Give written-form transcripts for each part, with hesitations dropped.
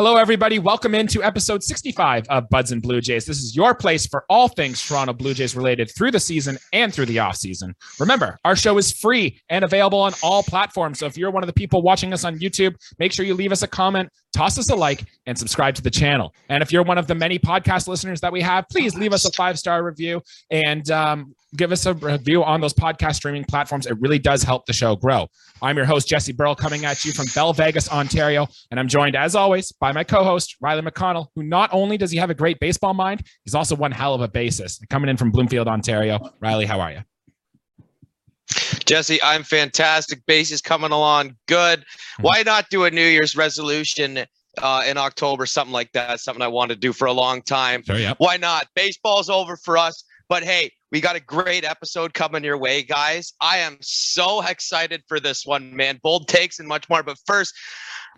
Hello, everybody. Welcome into episode 65 of Buds and Blue Jays. This is your place for all things Toronto Blue Jays related through the season and through the offseason. Remember, our show is free and available on all platforms. So if you're one of the people watching us on YouTube, make sure you leave us a comment, toss us a like, and subscribe to the channel. And if you're one of the many podcast listeners that we have, please leave us a 5-star review and give us a review on those podcast streaming platforms. It really does help the show grow. I'm your host, Jesse Burl, coming at you from Bell Vegas, Ontario. And I'm joined, as always, by my co-host, Riley McConnell, who not only does he have a great baseball mind, he's also one hell of a bassist. Coming in from Bloomfield, Ontario. Riley, how are you? Jesse, I'm fantastic. Bass is coming along good. Why not do a New Year's resolution in October, something like that, something I wanted to do for a long time. Sure, yeah. Why not? Baseball's over for us, but hey, we got a great episode coming your way, guys. I am so excited for this one, man. Bold takes and much more. But first,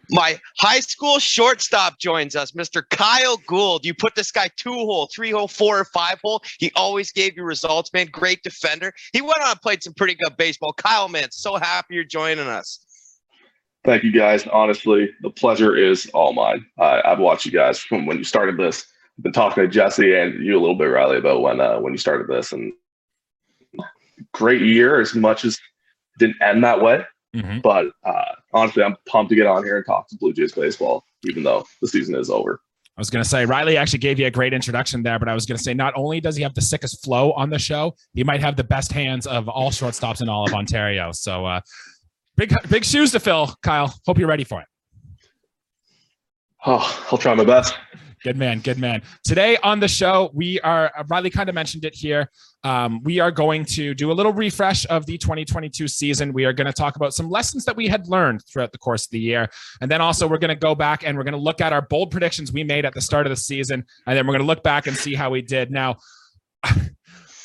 my high school shortstop joins us, Mr. Kyle Gould. You put this guy 2-hole, 3-hole, 4 or 5-hole. He always gave you results, man. Great defender. He went on and played some pretty good baseball. Kyle, man, so happy you're joining us. Thank you, guys. Honestly, the pleasure is all mine. I've watched you guys from when you started this. I've been talking to Jesse and you a little bit, Riley, about when you started this. And great year, as much as it didn't end that way. Mm-hmm. But honestly, I'm pumped to get on here and talk to Blue Jays baseball, even though the season is over. I was going to say, Riley actually gave you a great introduction there, but I was going to say, not only does he have the sickest flow on the show, he might have the best hands of all shortstops in all of Ontario. So big shoes to fill, Kyle. Hope you're ready for it. Oh, I'll try my best. Good man. Good man. Today on the show, we are, Riley kind of mentioned it here. We are going to do a little refresh of the 2022 season. We are going to talk about some lessons that we had learned throughout the course of the year. And then also we're going to go back and we're going to look at our bold predictions we made at the start of the season. And then we're going to look back and see how we did. Now,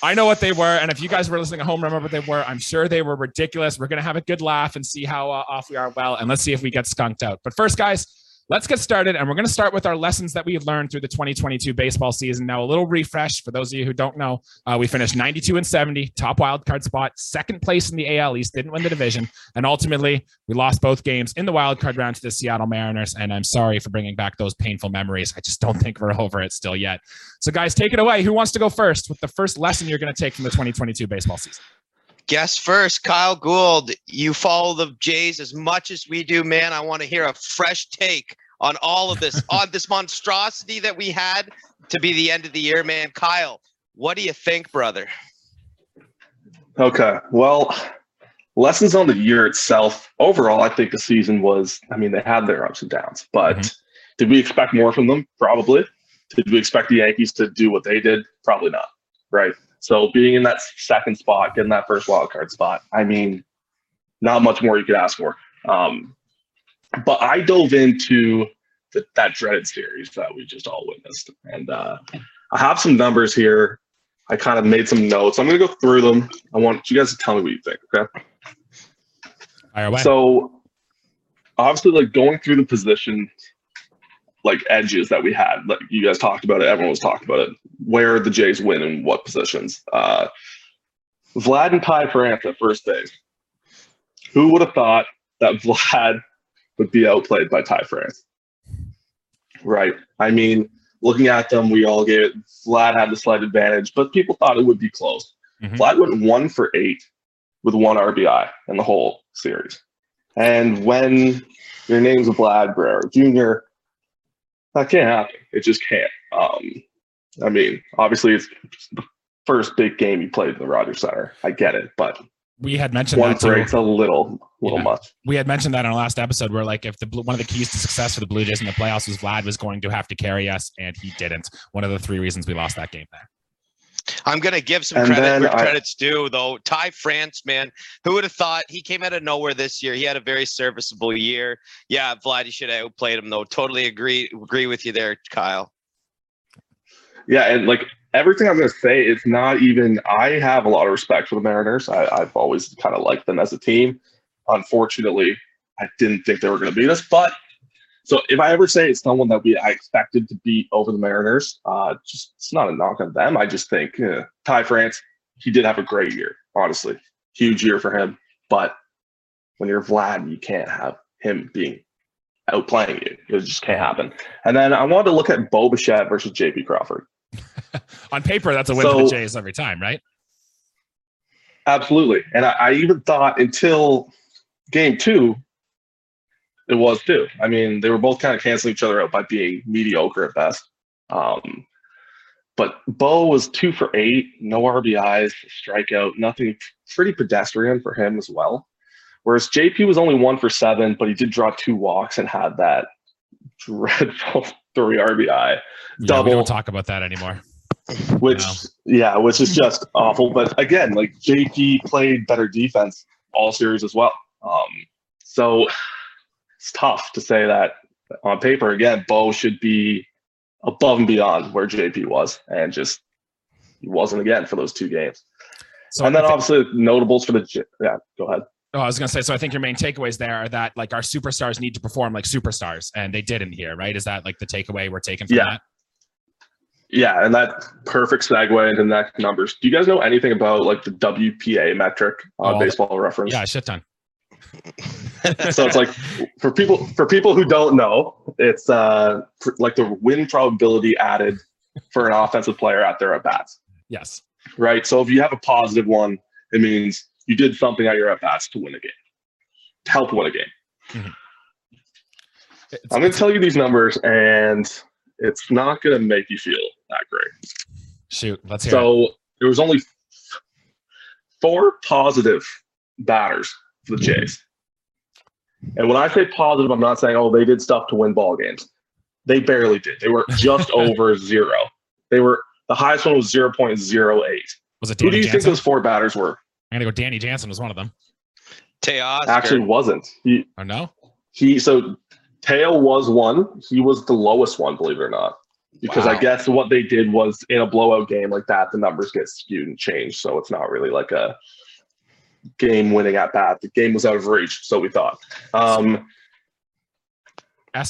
I know what they were. And if you guys were listening at home, remember what they were. I'm sure they were ridiculous. We're going to have a good laugh and see how off we are. Well, and let's see if we get skunked out. But first, guys, let's get started, and we're going to start with our lessons that we've learned through the 2022 baseball season. Now, a little refresh for those of you who don't know, we finished 92-70, top wildcard spot, second place in the AL East, didn't win the division, and ultimately, we lost both games in the wildcard round to the Seattle Mariners, and I'm sorry for bringing back those painful memories. I just don't think we're over it still yet. So, guys, take it away. Who wants to go first with the first lesson you're going to take from the 2022 baseball season? Guess first, Kyle Gould. You follow the Jays as much as we do, man. I want to hear a fresh take on all of this, on this monstrosity that we had to be the end of the year, man. Kyle, what do you think, brother? Okay, well, lessons on the year itself. Overall, I think the season was, I mean, they had their ups and downs, but did we expect more from them? Probably. Did we expect the Yankees to do what they did? Probably not, right? So being in that second spot, getting that first wild card spot, I mean, not much more you could ask for. But I dove into that dreaded series that we just all witnessed. And I have some numbers here. I kind of made some notes. I'm going to go through them. I want you guys to tell me what you think, okay? All right. So obviously, like, going through the position, like, edges that we had, like you guys talked about it, everyone was talking about it, where the Jays win and what positions. Vlad and Ty France at first base. Who would have thought that Vlad would be outplayed by Ty France? Right. I mean, looking at them, we all gave it. Vlad had the slight advantage, but people thought it would be close. Vlad went 1-for-8 with 1 RBI in the whole series. And when your name's Vlad Guerrero Jr., that can't happen. It just can't. I mean, obviously, it's the first big game you played in the Rogers Center. I get it, but we had mentioned that too. It's a little much. We had mentioned that in our last episode, where, like, if one of the keys to success for the Blue Jays in the playoffs was Vlad was going to have to carry us, and he didn't. One of the three reasons we lost that game there. I'm going to give some credit where credit's due, though. Ty France, man, who would have thought? He came out of nowhere this year. He had a very serviceable year. Yeah, Vlad, you should have outplayed him, though. Totally agree with you there, Kyle. Yeah, and, like, everything I'm going to say, it's not even – I have a lot of respect for the Mariners. I've always kind of liked them as a team. Unfortunately, I didn't think they were going to beat us, but – so if I ever say it's someone that I expected to beat over the Mariners, just it's not a knock on them. I just think Ty France, he did have a great year, honestly. Huge year for him. But when you're Vlad, you can't have him being outplaying you. It just can't happen. And then I wanted to look at Bo Bichette versus JP Crawford. On paper, that's a win for the Jays every time, right? Absolutely. And I even thought until game two, it was too. I mean, they were both kind of canceling each other out by being mediocre at best. But Bo was 2 for 8, no RBIs, strikeout, nothing, pretty pedestrian for him as well. Whereas JP was only 1 for 7, but he did draw 2 walks and had that dreadful 3 RBI double. We don't talk about that anymore. Which is just awful. But again, like, JP played better defense all series as well. So it's tough to say that on paper. Again, Bo should be above and beyond where JP was, and just he wasn't again for those 2 games. So, and then obviously notables for the Go ahead. Oh, I was going to say, so I think your main takeaways there are that, like, our superstars need to perform like superstars, and they didn't here, right? Is that like the takeaway we're taking from that? Yeah, and that perfect segue into next numbers. Do you guys know anything about like the WPA metric on Baseball Reference? Yeah, shit ton. So it's like, for people who don't know, it's like the win probability added for an offensive player at their at-bats. Yes. Right? So if you have a positive one, it means you did something at your at-bats to win a game, to help win a game. Mm-hmm. I'm going to tell you these numbers, and it's not going to make you feel that great. Shoot, let's hear it. So there was only 4 positive batters for the Jays. And when I say positive, I'm not saying, oh, they did stuff to win ball games. They barely did. They were just over 0. They were, the highest one was 0.08. Was it Danny Who do you Jansen? Think those 4 batters were? I'm going to go Danny Jansen was one of them. Teoscar. Actually wasn't. Oh, no? So Teo was 1. He was the lowest one, believe it or not. Because I guess what they did was, in a blowout game like that, the numbers get skewed and changed. So it's not really like a game winning at bat. The game was out of reach, so we thought. Espinal.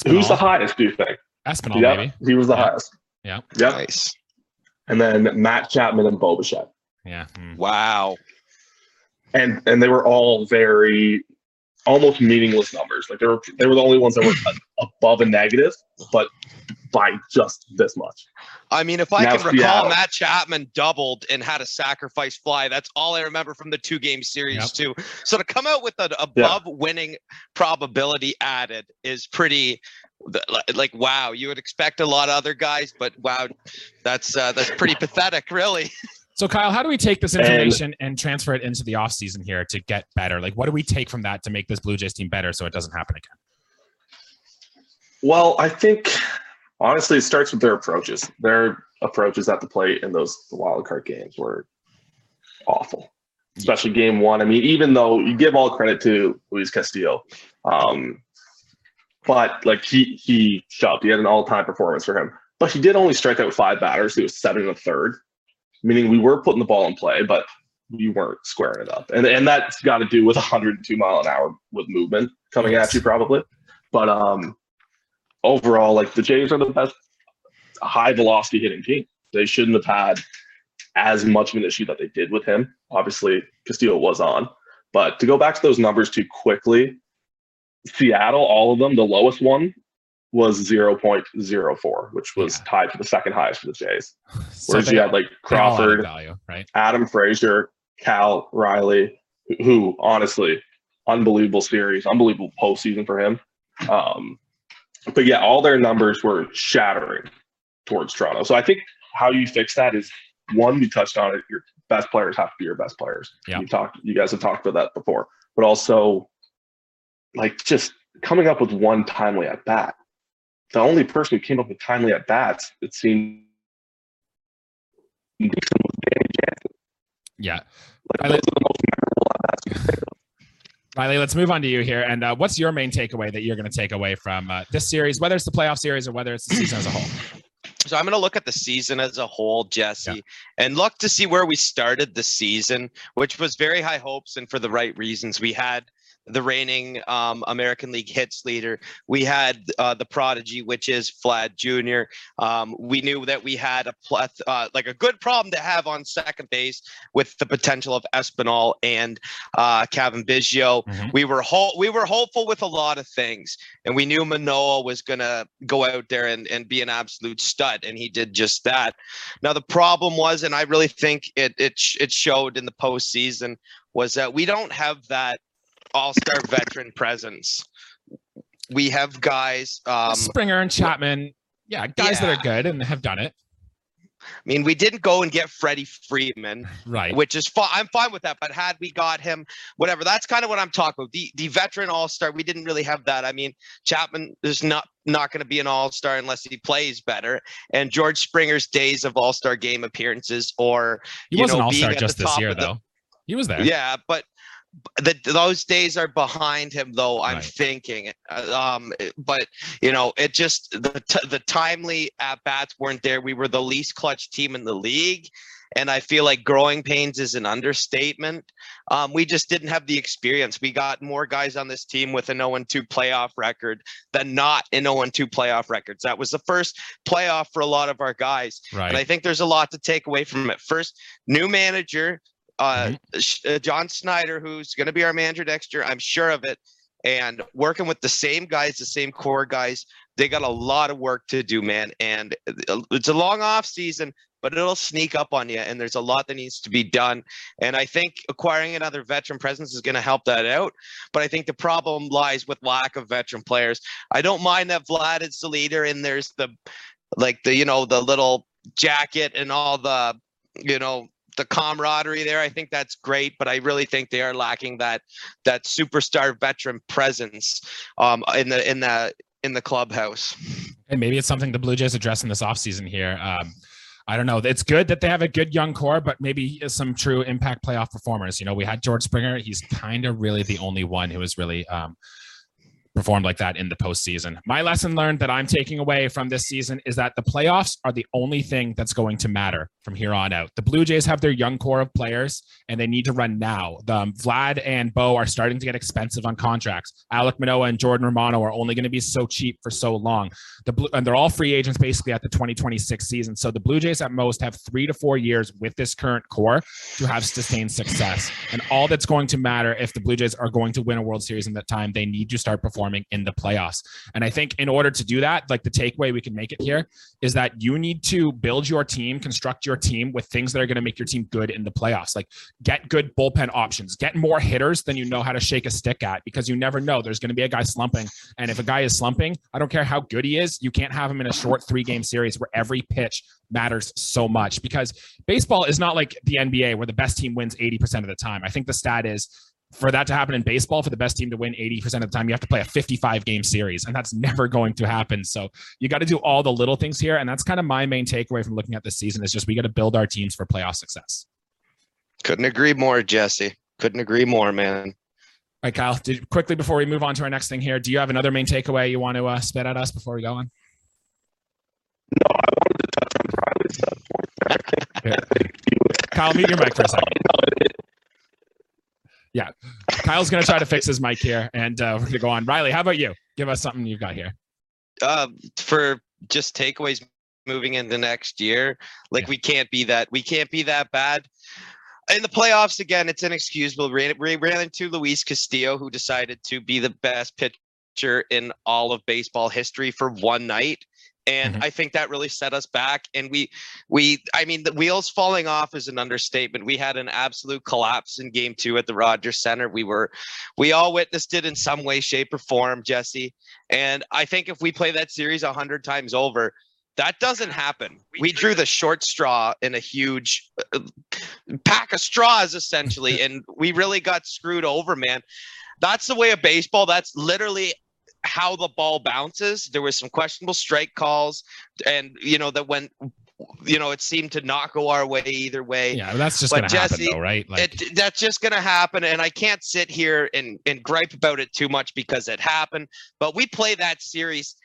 Who's the highest, do you think? Espinal, yep, maybe. He was the highest. Yeah. Yep. Nice. And then Matt Chapman and Bo Bichette. Yeah. Mm. Wow. And they were all very almost meaningless numbers. Like, they were the only ones that were above a negative, but by just this much. I mean, if I can recall, Seattle. Matt Chapman doubled and had a sacrifice fly. That's all I remember from the 2-game series, too. So to come out with an above-winning probability added is pretty, like, wow. You would expect a lot of other guys, but wow, that's pretty pathetic, really. So, Kyle, how do we take this information and transfer it into the offseason here to get better? Like, what do we take from that to make this Blue Jays team better so it doesn't happen again? Well, I think, honestly, it starts with their approaches. Their approaches at the plate in those wildcard games were awful, especially game one. I mean, even though you give all credit to Luis Castillo, but, like, he shoved. He had an all-time performance for him. But he did only strike out 5 batters. He was 7 1/3. Meaning we were putting the ball in play, but we weren't squaring it up. And that's got to do with 102 mile an hour with movement coming at you probably. But overall, like, the Jays are the best high velocity hitting team. They shouldn't have had as much of an issue that they did with him. Obviously, Castillo was on. But to go back to those numbers too quickly, Seattle, all of them, the lowest one was 0.04, which was tied for the second highest for the Jays. So whereas you had like Crawford, value, right? Adam Frazier, Cal, Riley, who honestly, unbelievable series, unbelievable postseason for him. But yeah, all their numbers were shattering towards Toronto. So I think how you fix that is, one, you touched on it, your best players have to be your best players. Yep. You guys have talked about that before. But also, like, just coming up with one timely at bat. The only person who came up with timely at bats, it seemed, was Danny Jansen. Yeah. Like, Riley, the most memorable at bats. Riley, let's move on to you here. And what's your main takeaway that you're going to take away from this series, whether it's the playoff series or whether it's the season as a whole? So I'm going to look at the season as a whole, Jesse, and look to see where we started the season, which was very high hopes and for the right reasons. We had the reigning American League hits leader. We had the prodigy, which is Vlad Jr. We knew that we had a good problem to have on second base with the potential of Espinal and Cavan Biggio. Mm-hmm. We were hopeful with a lot of things, and we knew Manoah was going to go out there and be an absolute stud, and he did just that. Now, the problem was, and I really think it showed in the postseason, was that we don't have that all-star veteran presence. We have guys Springer and Chapman, that are good and have done it. I mean, we didn't go and get Freddie Freeman, right? Which is fine. I'm fine with that. But had we got him, whatever. That's kind of what I'm talking about. The veteran all-star, we didn't really have that. I mean, Chapman is not going to be an all-star unless he plays better. And George Springer's days of all-star game appearances, or he was an all-star just this year, though. He was there. Yeah, but those days are behind him, though. I'm thinking, but it just the timely at bats weren't there. We were the least clutch team in the league, and I feel like growing pains is an understatement. We just didn't have the experience. We got more guys on this team with an 0-2 playoff record than not an 0-2 playoff records. That was the first playoff for a lot of our guys, right? And I think there's a lot to take away from it. First, new manager. John Snyder, who's going to be our manager next year, I'm sure of it, and working with the same guys, the same core guys. They got a lot of work to do, man, and it's a long off season, but it'll sneak up on you, and there's a lot that needs to be done, and I think acquiring another veteran presence is going to help that out. But I think the problem lies with lack of veteran players. I don't mind that Vlad is the leader, and there's the little jacket and all the camaraderie there. I think that's great, but I really think they are lacking that superstar veteran presence in the clubhouse. And maybe it's something the Blue Jays address in this offseason here. I don't know. It's good that they have a good young core, but maybe some true impact playoff performers. We had George Springer. He's kind of really the only one who has really performed like that in the postseason. My lesson learned that I'm taking away from this season is that the playoffs are the only thing that's going to matter from here on out. The Blue Jays have their young core of players, and they need to run now. Vlad and Bo are starting to get expensive on contracts. Alec Manoah and Jordan Romano are only going to be so cheap for so long. And they're all free agents basically at the 2026 season. So the Blue Jays at most have 3 to 4 years with this current core to have sustained success. And all that's going to matter if the Blue Jays are going to win a World Series in that time, they need to start performing in the playoffs. And I think in order to do that, like the takeaway we can make it here is that you need to build your team, construct your team with things that are going to make your team good in the playoffs. Like get good bullpen options, get more hitters than you know how to shake a stick at, because you never know, there's going to be a guy slumping. And if a guy is slumping, I don't care how good he is, you can't have him in a short 3-game series where every pitch matters so much, because baseball is not like the NBA where the best team wins 80% of the time. I think the stat is, for that to happen in baseball, for the best team to win 80% of the time, you have to play a 55-game series, and that's never going to happen. So you got to do all the little things here, and that's kind of my main takeaway from looking at this season is just we got to build our teams for playoff success. Couldn't agree more, Jesse. Couldn't agree more, man. All right, Kyle, quickly before we move on to our next thing here, do you have another main takeaway you want to spit at us before we go on? No, I wanted to touch on Riley's point. Kyle, mute your mic for a second. Yeah, Kyle's going to try to fix his mic here, and we're going to go on. Riley, how about you? Give us something you've got here. For just takeaways moving into next year, we can't be that bad. In the playoffs, again, it's inexcusable. We ran into Luis Castillo, who decided to be the best pitcher in all of baseball history for one night. And I think that really set us back. And I mean, the wheels falling off is an understatement. We had an absolute collapse in Game 2 at the Rogers Center. We all witnessed it in some way, shape, or form, Jesse. And I think if we play that series 100 times over, that doesn't happen. We drew the short straw in a huge pack of straws, essentially. And we really got screwed over, man. That's the way of baseball. That's literally how the ball bounces. There was some questionable strike calls, and that went, it seemed to not go our way either way. Yeah, that's just going to happen, though, right? That's just going to happen, and I can't sit here and gripe about it too much because it happened. But we play that series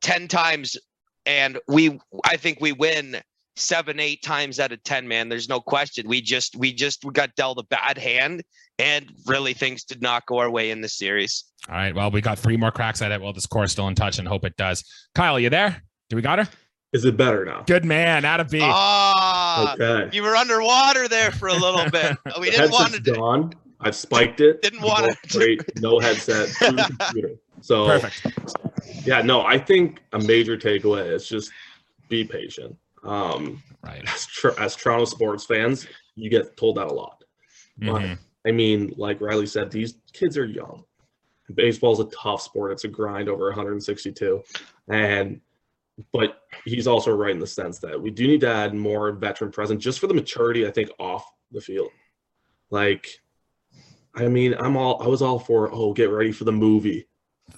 10 times, and I think we win 7-8 times out of 10, man, there's no question. We got dealt a bad hand, and really things did not go our way in this series. All right. Well, we got three more cracks at it. Well, this core's still in touch and hope it does. Kyle, you there? Do we got her? Is it better now? Good man. Out of B. Ah, okay. You were underwater there for a little bit. We didn't want to do. I've spiked it. Didn't want it. Great. No headset. Through the computer. So perfect. Yeah, no, I think a major takeaway is just be patient. Right. As Toronto sports fans, you get told that a lot. Mm-hmm. But, I mean, like Riley said, these kids are young. Baseball is a tough sport. It's a grind over 162. But he's also right in the sense that we do need to add more veteran presence just for the maturity, I think, off the field. Like, I mean, I was all for, oh, get ready for the movie.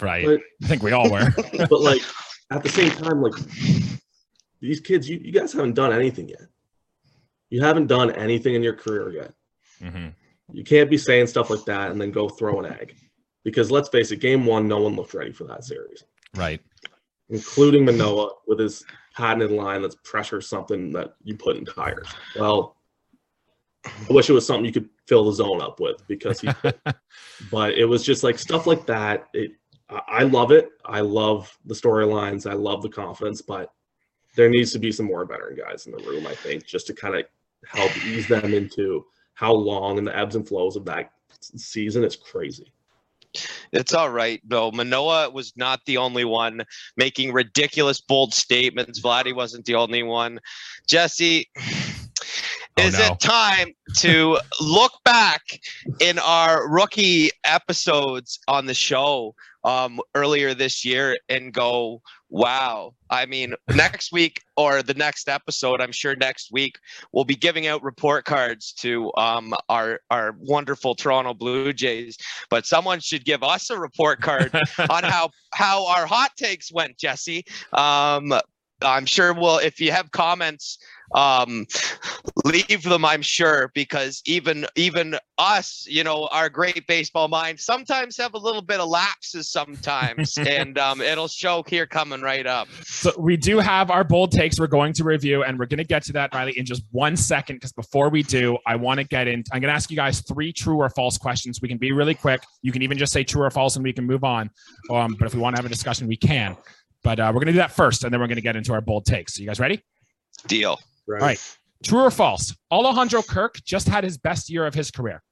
Right. But, I think we all were. But, like, at the same time, like, these kids, you guys haven't done anything yet. You haven't done anything in your career yet. Mm-hmm. You can't be saying stuff like that and then go throw an egg. Because let's face it, game one, no one looked ready for that series. Right. Including Manoah with his patented line that's pressure something that you put in tires. Well, I wish it was something you could fill the zone up with because he but it was just like stuff like that. I love it. I love the storylines. I love the confidence, but there needs to be some more veteran guys in the room, I think, just to kind of help ease them into how long and the ebbs and flows of that season is crazy. It's all right, though. Manoah was not the only one making ridiculous, bold statements. Vladdy wasn't the only one. Jesse, it time to look back in our rookie episodes on the show earlier this year and go, wow. I mean, next week or the next episode, I'm sure next week, we'll be giving out report cards to our wonderful Toronto Blue Jays. But someone should give us a report card on how our hot takes went, Jesse. I'm sure we'll, if you have comments, leave them, I'm sure, because even us, you know, our great baseball minds sometimes have a little bit of lapses sometimes, and it'll show here coming right up. So we do have our bold takes we're going to review, and we're going to get to that, Riley, in just 1 second, because before we do, I want to get in. I'm going to ask you guys 3 true or false questions. We can be really quick. You can even just say true or false, and we can move on. But if we want to have a discussion, we can. But we're going to do that first, and then we're going to get into our bold takes. So you guys ready? Deal. Right. All right. True or false? Alejandro Kirk just had his best year of his career.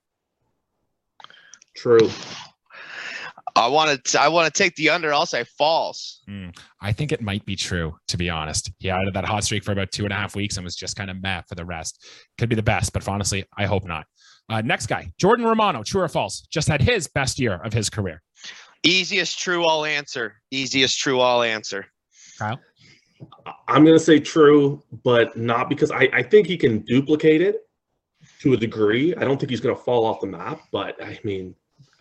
True. I want to take the under. I'll say false. I think it might be true, to be honest. He had that hot streak for about 2.5 weeks and was just kind of meh for the rest. Could be the best, but honestly, I hope not. Next guy, Jordan Romano. True or false? Just had his best year of his career. Easiest true, I'll answer. Easiest true, I'll answer. Kyle? I'm going to say true, but not because I think he can duplicate it to a degree. I don't think he's going to fall off the map, but I mean,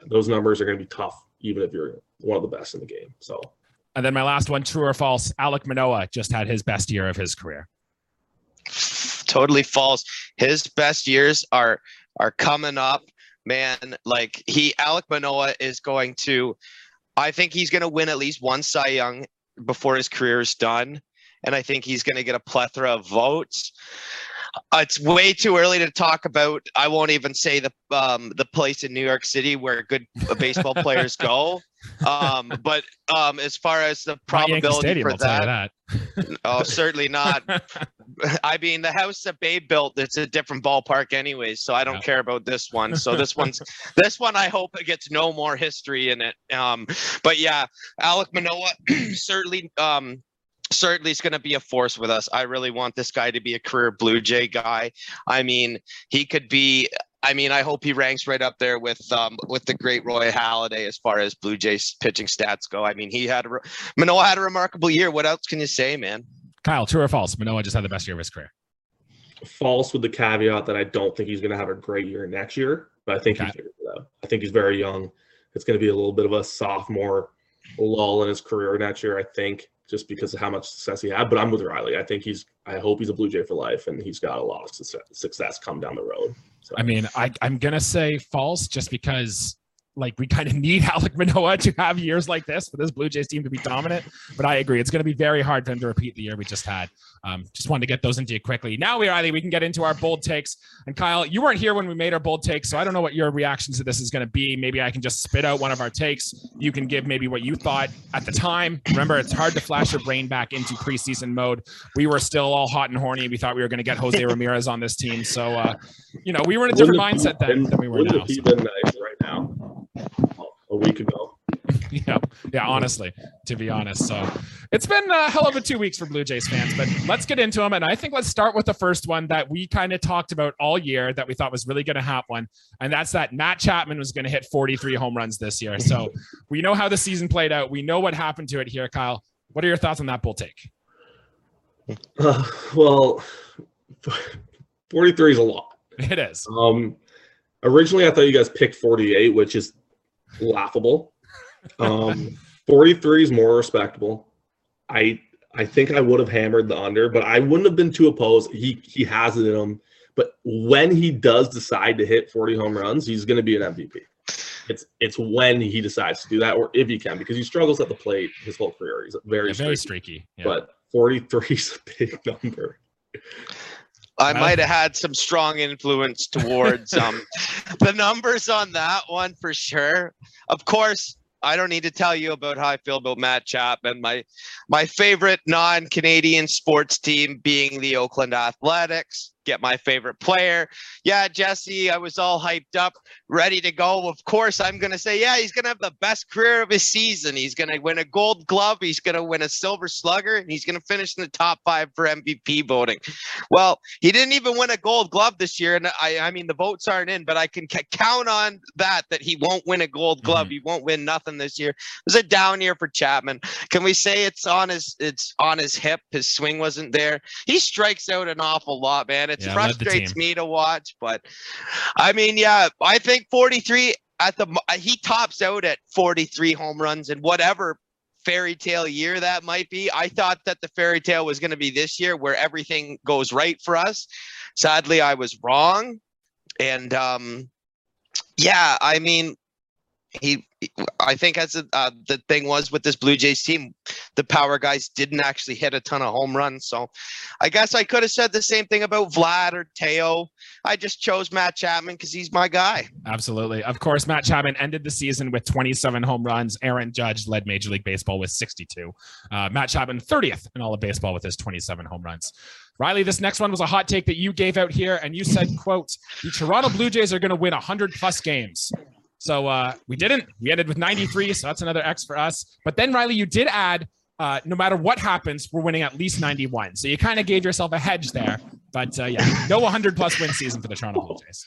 those numbers are going to be tough, even if you're one of the best in the game. So, and then my last one, true or false, Alec Manoah just had his best year of his career. Totally false. His best years are coming up, man. Like Alec Manoah is going to, I think he's going to win at least one Cy Young before his career is done. And I think he's going to get a plethora of votes. It's way too early to talk about. I won't even say the place in New York City where good baseball players go. But as far as the probability for that. Oh, certainly not. I mean, the house that Babe built, it's a different ballpark anyways, so I don't care about this one. So this one, I hope it gets no more history in it. But yeah, Alec Manoah certainly is going to be a force with us. I really want this guy to be a career Blue Jay guy. I mean, he could be. I mean, I hope he ranks right up there with the great Roy Halladay as far as Blue Jays pitching stats go. I mean, Manoah had a remarkable year. What else can you say, man? Kyle, true or false? Manoah just had the best year of his career. False, with the caveat that I don't think he's going to have a great year next year, but I think he figured it out. I think he's very young. It's going to be a little bit of a sophomore lull in his career next year, I think, just because of how much success he had. But I'm with Riley. I hope he's a Blue Jay for life, and he's got a lot of success come down the road. So. I mean, I'm going to say false just because – Like, we kind of need Alec Manoah to have years like this for this Blue Jays team to be dominant. But I agree, it's going to be very hard for them to repeat the year we just had. Just wanted to get those into you quickly. Now, Riley, we can get into our bold takes. And Kyle, you weren't here when we made our bold takes, so I don't know what your reaction to this is going to be. Maybe I can just spit out one of our takes. You can give maybe what you thought at the time. Remember, it's hard to flash your brain back into preseason mode. We were still all hot and horny. We thought we were going to get Jose Ramirez on this team. So, you know, we were in a different mindset then than we were now. A week ago. Yeah, honestly, to be honest. So it's been a hell of a 2 weeks for Blue Jays fans, but let's get into them. And I think let's start with the first one that we kind of talked about all year that we thought was really going to happen. And that's that Matt Chapman was going to hit 43 home runs this year. So we know how the season played out. We know what happened to it here, Kyle. What are your thoughts on that bull take? Well, 43 is a lot. It is. Originally, I thought you guys picked 48, which is laughable. 43 is more respectable. I think I would have hammered the under, but I wouldn't have been too opposed. He has it in him, but when he does decide to hit 40 home runs, he's going to be an MVP. It's when he decides to do that, or if he can, because he struggles at the plate his whole career. He's very streaky. Yeah. But 43 is a big number. I might have had some strong influence towards the numbers on that one for sure. Of course, I don't need to tell you about how I feel about Matt Chapman. My favorite non-Canadian sports team being the Oakland Athletics. Get my favorite player. Yeah, Jesse, I was all hyped up, ready to go. Of course, I'm going to say, yeah, he's going to have the best career of his season. He's going to win a Gold Glove. He's going to win a Silver Slugger. And he's going to finish in the top five for MVP voting. Well, he didn't even win a Gold Glove this year. And I mean, the votes aren't in, but I can count on that he won't win a Gold Glove. He won't win nothing this year. It was a down year for Chapman. Can we say it's on his hip? His swing wasn't there. He strikes out an awful lot, man. It frustrates me to watch, but I mean, yeah, I think 43 he tops out at 43 home runs in whatever fairy tale year that might be. I thought that the fairy tale was going to be this year where everything goes right for us. Sadly, I was wrong. And yeah, I mean, I think as the thing was with this Blue Jays team, the power guys didn't actually hit a ton of home runs. So I guess I could have said the same thing about Vlad or Teo. I just chose Matt Chapman because he's my guy. Absolutely. Of course, Matt Chapman ended the season with 27 home runs. Aaron Judge led Major League Baseball with 62. Matt Chapman 30th in all of baseball with his 27 home runs. Riley, this next one was a hot take that you gave out here, and you said, quote, the Toronto Blue Jays are going to win 100-plus games. So we didn't. We ended with 93, so that's another X for us. But then, Riley, you did add, no matter what happens, we're winning at least 91. So you kind of gave yourself a hedge there. But, yeah, no 100-plus win season for the Toronto Blue Jays.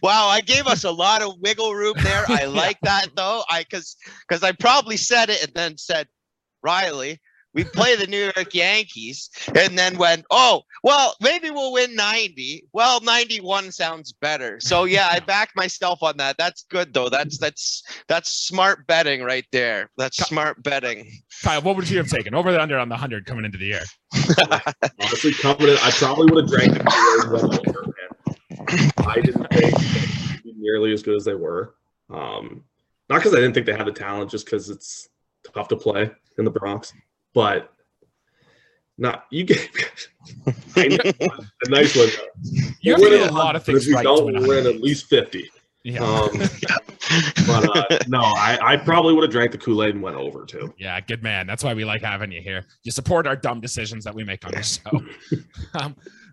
Wow, I gave us a lot of wiggle room there. I like that, though, because I probably said it and then said, Riley, we play the New York Yankees, and then went, oh, well, maybe we'll win 90. Well, 91 sounds better. So, yeah, I backed myself on that. That's good, though. That's smart betting right there. That's smart betting. Kyle, what would you have taken? Over the under on the 100 coming into the year? Honestly, I probably would have drank the over. I didn't think they'd be nearly as good as they were. Not because I didn't think they had the talent, just because it's tough to play in the Bronx. But not you gave a nice one. You win a lot of things. If you don't win at least 50. Yeah. But no, I probably would have drank the Kool-Aid and went over too. Yeah, good man. That's why we like having you here. You support our dumb decisions that we make on this show.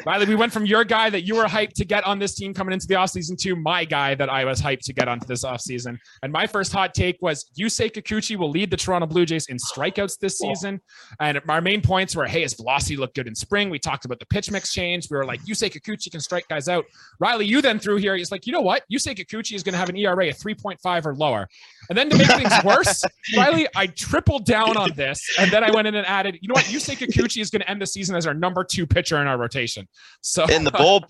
Riley, we went from your guy that you were hyped to get on this team coming into the offseason to my guy that I was hyped to get onto this offseason. And my first hot take was Yusei Kikuchi will lead the Toronto Blue Jays in strikeouts this season. And our main points were, hey, his velocity looked good in spring. We talked about the pitch mix change. We were like, Yusei Kikuchi can strike guys out. Riley, you then threw here. He's like, you know what? Yusei Kikuchi is going to have an ERA of 3.5 or lower. And then to make things worse, Riley, I tripled down on this. And then I went in and added, you know what? Yusei Kikuchi is going to end the season as our number 2 pitcher in our rotation. So in the bull,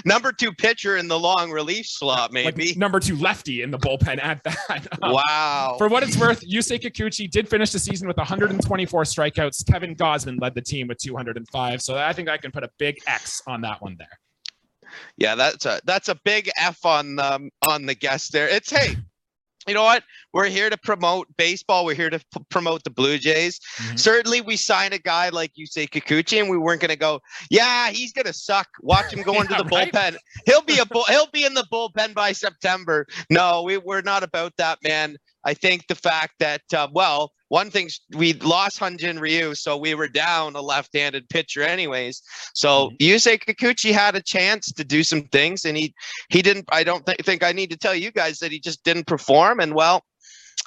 number 2 pitcher in the long relief slot, maybe like number 2 lefty in the bullpen at that. Wow. For what it's worth, Yusei Kikuchi did finish the season with 124 strikeouts. Kevin Gausman led the team with 205. So I think I can put a big X on that one there. Yeah, that's a big F on the guess there. It's hey. you know what? We're here to promote baseball. We're here to promote the Blue Jays. Mm-hmm. Certainly, we sign a guy like Yusei Kikuchi, and we weren't going to go, yeah, he's going to suck. Watch him go into the bullpen. He'll be in the bullpen by September. No, we're not about that, man. I think the fact that, well, one thing, we lost Hyunjin Ryu, so we were down a left-handed pitcher anyways. So Yusei Kikuchi had a chance to do some things, and he didn't. I don't think I need to tell you guys that he just didn't perform. And, well,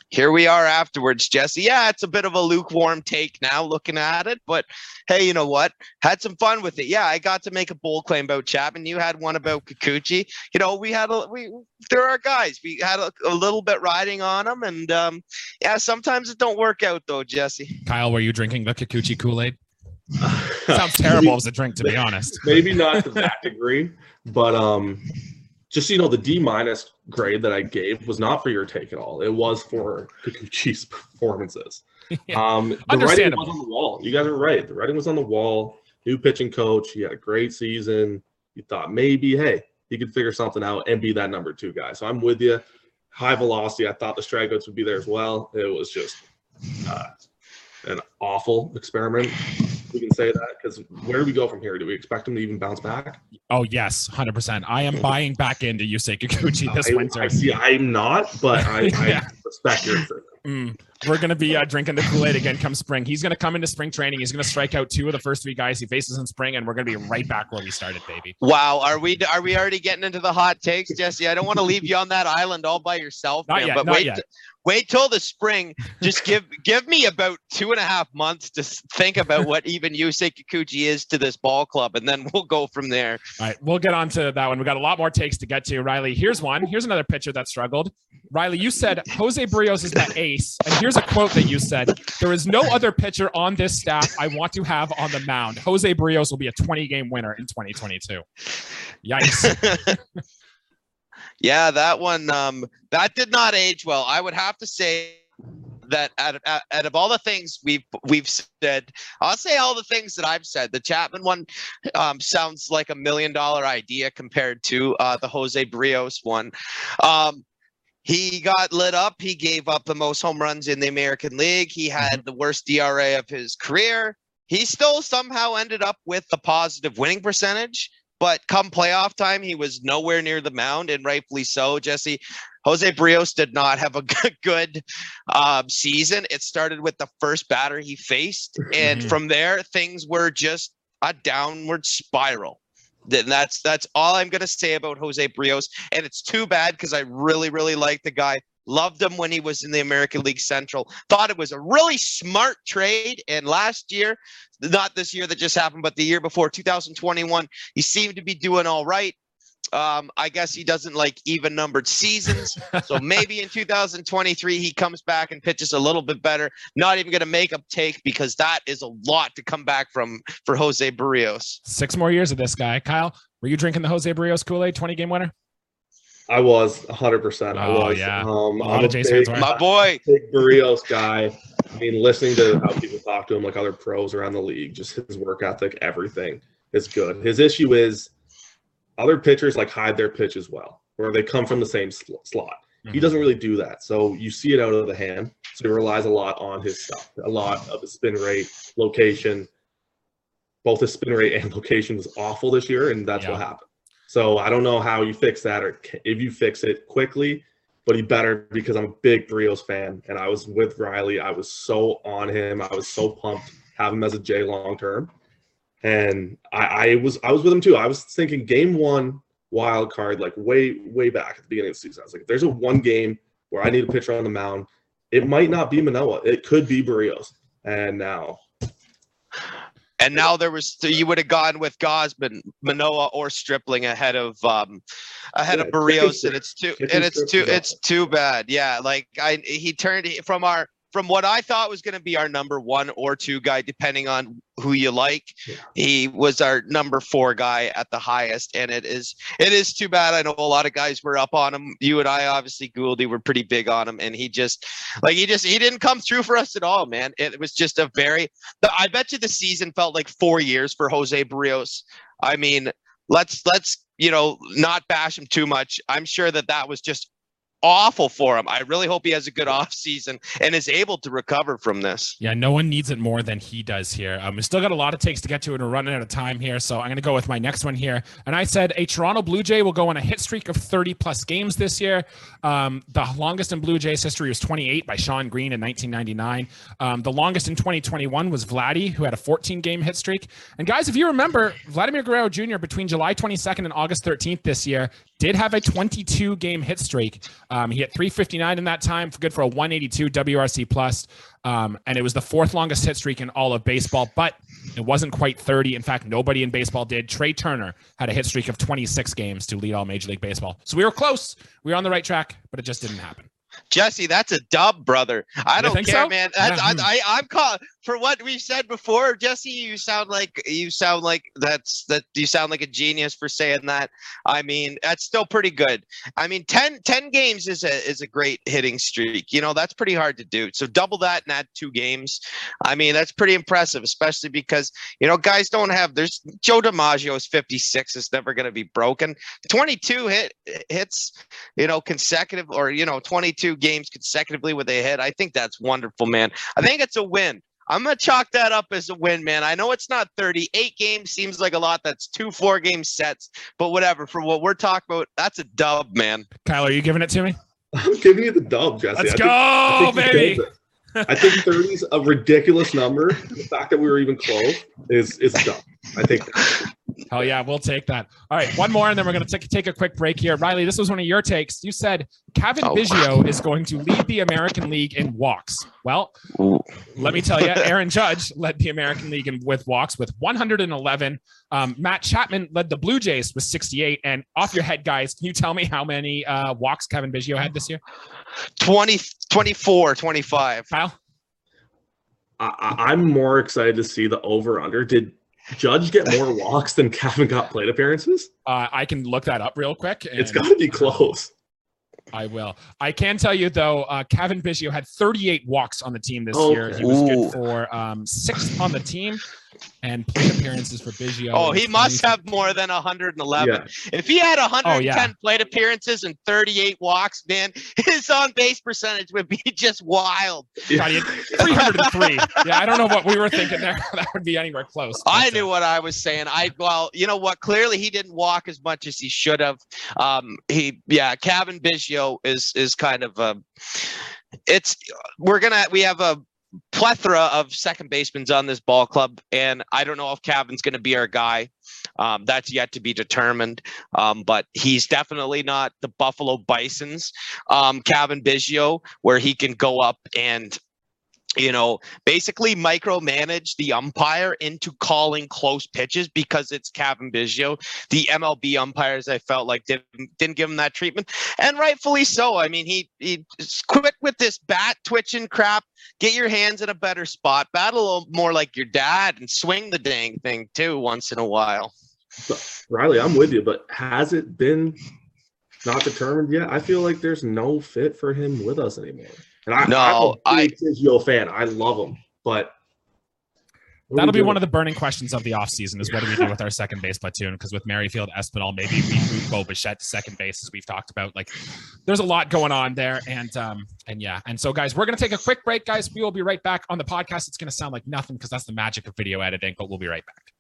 here we are afterwards, Jesse. Yeah, it's a bit of a lukewarm take now looking at it, but, hey, you know what? Had some fun with it. Yeah, I got to make a bold claim about Chapman. You had one about Kikuchi. You know, they're our guys. We had a little bit riding on them, and yeah, sometimes it don't work out though, Jesse. Kyle, were you drinking the Kikuchi Kool-Aid? Sounds terrible as a drink, to be honest. Maybe not to that degree, but just, you know, the D- grade that I gave was not for your take at all. It was for Kikuchi's performances. Yeah. The writing was on the wall. You guys are right. The writing was on the wall. New pitching coach. He had a great season. You thought maybe, hey, he could figure something out and be that number two guy. So I'm with you. High velocity. I thought the strikeouts would be there as well. It was just an awful experiment. We can say that, because where do we go from here? Do we expect him to even bounce back? Oh, yes, 100%. I am buying back into Yusei Kikuchi this winter. I see, I'm not, but I, yeah. I respect your opinion. We're going to be drinking the Kool-Aid again come spring. He's going to come into spring training. He's going to strike out two of the first three guys he faces in spring, and we're going to be right back where we started, baby. Wow. Are we already getting into the hot takes, Jesse? I don't want to leave you on that island all by yourself, man, but wait till the spring. Just give me about 2.5 months to think about what even Yusei Kikuchi is to this ball club, and then we'll go from there. All right. We'll get on to that one. We've got a lot more takes to get to. Riley, here's one. Here's another pitcher that struggled. Riley, you said José Berríos is that ace, and here's a quote that you said: "There is no other pitcher on this staff I want to have on the mound. José Berríos will be a 20-game winner in 2022." Yikes. Yeah, that one, that did not age well. I would have to say that out of all the things we've said, I'll say all the things that I've said. The Chapman one sounds like $1 million idea compared to the José Berríos one. He got lit up. He gave up the most home runs in the American League. He had the worst DRA of his career. He still somehow ended up with a positive winning percentage, but come playoff time, he was nowhere near the mound, and rightfully so, Jesse. José Berríos did not have a good season. It started with the first batter he faced, and from there, things were just a downward spiral. That's all I'm going to say about José Berríos. And it's too bad, because I really, really liked the guy. Loved him when he was in the American League Central. Thought it was a really smart trade. And last year, not this year that just happened, but the year before, 2021, he seemed to be doing all right. I guess he doesn't like even-numbered seasons. So maybe in 2023, he comes back and pitches a little bit better. Not even going to make up take, because that is a lot to come back from for José Berríos. 6 more years of this guy. Kyle, were you drinking the José Berríos Kool-Aid 20-game winner? I was, 100%. I was. Yeah. My boy. Big Berríos guy. I mean, listening to how people talk to him, like other pros around the league, just his work ethic, everything is good. His issue is, other pitchers like hide their pitch as well, or they come from the same slot. He doesn't really do that. So you see it out of the hand. So he relies a lot on his stuff, a lot of his spin rate, location. Both his spin rate and location was awful this year, and that's what happened. So I don't know how you fix that, or if you fix it quickly, but he better, because I'm a big Berríos fan, and I was with Riley. I was so on him. I was so pumped, have him as a Jay long term. And I was with him too. I was thinking game one wild card, like way back at the beginning of the season. I was like, if there's a one game where I need a pitcher on the mound, it might not be Manoah. It could be Berríos. And now there was, so you would have gone with Gausman, Manoah, or Stripling ahead of Berríos, and it's too bad. Yeah, like he turned from our. From what I thought was going to be our number 1 or 2 guy, depending on who you like, he was our number 4 guy at the highest, and it is too bad. I know a lot of guys were up on him. You and I, obviously, Gouldy, were pretty big on him, and he didn't come through for us at all, man. It was just I bet you the season felt like 4 years for José Berríos. I mean, let's not bash him too much. I'm sure that was just awful for him. I really hope he has a good offseason and is able to recover from this. Yeah, no one needs it more than he does here. We still got a lot of takes to get to, and we're running out of time here, so I'm going to go with my next one here. And I said a Toronto Blue Jay will go on a hit streak of 30-plus games this year. The longest in Blue Jays history was 28 by Sean Green in 1999. The longest in 2021 was Vladdy, who had a 14-game hit streak. And guys, if you remember, Vladimir Guerrero Jr., between July 22nd and August 13th this year, did have a 22-game hit streak. He hit 359 in that time, good for a 182 WRC plus, and it was the fourth longest hit streak in all of baseball, but it wasn't quite 30. In fact, nobody in baseball did. Trey Turner had a hit streak of 26 games to lead all Major League Baseball. So we were close. We were on the right track, but it just didn't happen. Jesse, that's a dub, brother. I don't care, so? Man. That's, I'm caught for what we said before. Jesse, you sound like a genius for saying that. I mean, that's still pretty good. I mean, 10 games is a great hitting streak. You know, that's pretty hard to do. So double that and add 2 games. I mean, that's pretty impressive, especially because, you know, guys don't have. There's Joe DiMaggio is 56. It's never going to be broken. 22 hits, you know, consecutive, or, you know, 22. Games consecutively with a hit. I think that's wonderful, man. I think it's a win. I'm going to chalk that up as a win, man. I know it's not 38 games. Seems like a lot. That's 2 four-game sets. But whatever. For what we're talking about, that's a dub, man. Kyle, are you giving it to me? I'm giving you the dub, Jesse. Let's go, baby. I think 30 is a ridiculous number. The fact that we were even close is dumb. I think. Hell yeah, we'll take that. All right, one more, and then we're going to take a quick break here. Riley, this was one of your takes. You said Cavan Biggio is going to lead the American League in walks. Well, let me tell you, Aaron Judge led the American League with walks with 111. Matt Chapman led the Blue Jays with 68. And off your head, guys, can you tell me how many walks Cavan Biggio had this year? 24, 25. Kyle? I'm more excited to see the over-under. Did Judge get more walks than Cavan got plate appearances? I can look that up real quick. It's got to be close. I will. I can tell you, though, Cavan Biggio had 38 walks on the team this year. He was good for 6th on the team. And plate appearances for Biggio. Oh, he must have more than 111. Yeah. If he had 110 plate appearances and 38 walks, man, his on-base percentage would be just wild. Yeah. God, he had 303. Yeah, I don't know what we were thinking there. That would be anywhere close. I knew what I was saying. Well, you know what? Clearly, he didn't walk as much as he should have. Cavan Biggio is kind of a. We have a plethora of second basemen on this ball club, and I don't know if Cavan's going to be our guy. That's yet to be determined, but he's definitely not the Buffalo Bisons, Cavan Biggio, where he can go up and, you know, basically micromanage the umpire into calling close pitches because it's Cavan Biggio. The MLB umpires, I felt like, didn't give him that treatment, and rightfully so. I mean, he quit with this bat twitching crap. Get your hands in a better spot. Bat a little more like your dad and swing the dang thing too once in a while. So, Riley, I'm with you, but has it been not determined yet? I feel like there's no fit for him with us anymore. And I'm a Biggio fan. I love him, but that'll be one of the burning questions of the offseason is what do we do with our second base platoon? Because with Merrifield, Espinal, maybe we move Bo Bichette to second base, as we've talked about. Like, there's a lot going on there, and so, guys, we're gonna take a quick break, guys. We will be right back on the podcast. It's gonna sound like nothing because that's the magic of video editing, but we'll be right back.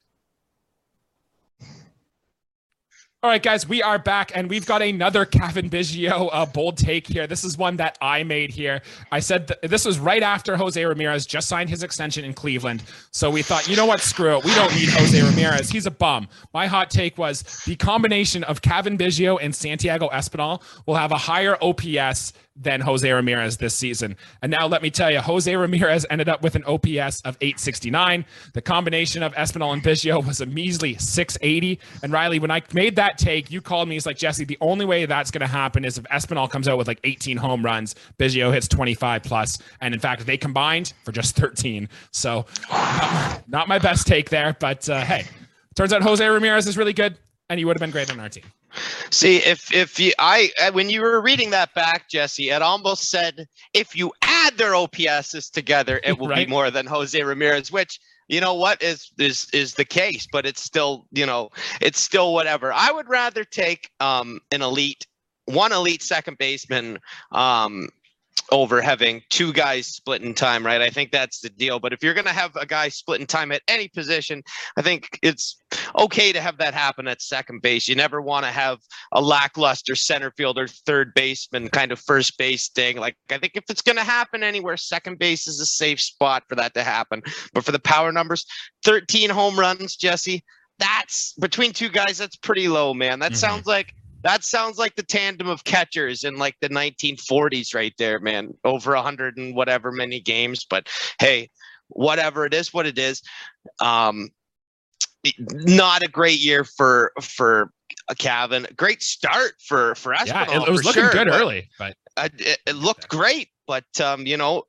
All right, guys, we are back, and we've got another Cavan Biggio bold take here. This is one that I made here. I said this was right after Jose Ramirez just signed his extension in Cleveland. So we thought, you know what, screw it. We don't need Jose Ramirez. He's a bum. My hot take was the combination of Cavan Biggio and Santiago Espinal will have a higher OPS than Jose Ramirez this season. And now let me tell you, Jose Ramirez ended up with an OPS of 869. The combination of Espinal and Biggio was a measly 680. And Riley, when I made that take, you called me. He's like, Jesse, the only way that's going to happen is if Espinal comes out with like 18 home runs, Biggio hits 25 plus. And in fact, they combined for just 13. So not my best take there, but hey, turns out Jose Ramirez is really good and he would have been great on our team. See, when you were reading that back, Jesse, it almost said if you add their OPSs together, it will be more than Jose Ramirez, which, you know what, is the case, but it's still whatever. I would rather take an elite one elite second baseman over having two guys split in time, right? I think that's the deal. But if you're going to have a guy split in time at any position, I think it's okay to have that happen at second base. You never want to have a lackluster center fielder, third baseman kind of first base thing. Like, I think if it's going to happen anywhere, second base is a safe spot for that to happen. But for the power numbers, 13 home runs, Jesse, that's between two guys. That's pretty low, man. That sounds like the tandem of catchers in like the 1940s right there, man, over 100 and whatever many games. But hey, whatever, it is what it is. Not a great year for Cavan. Great start for Espinal. Yeah, it was looking good early, but it looked great. But it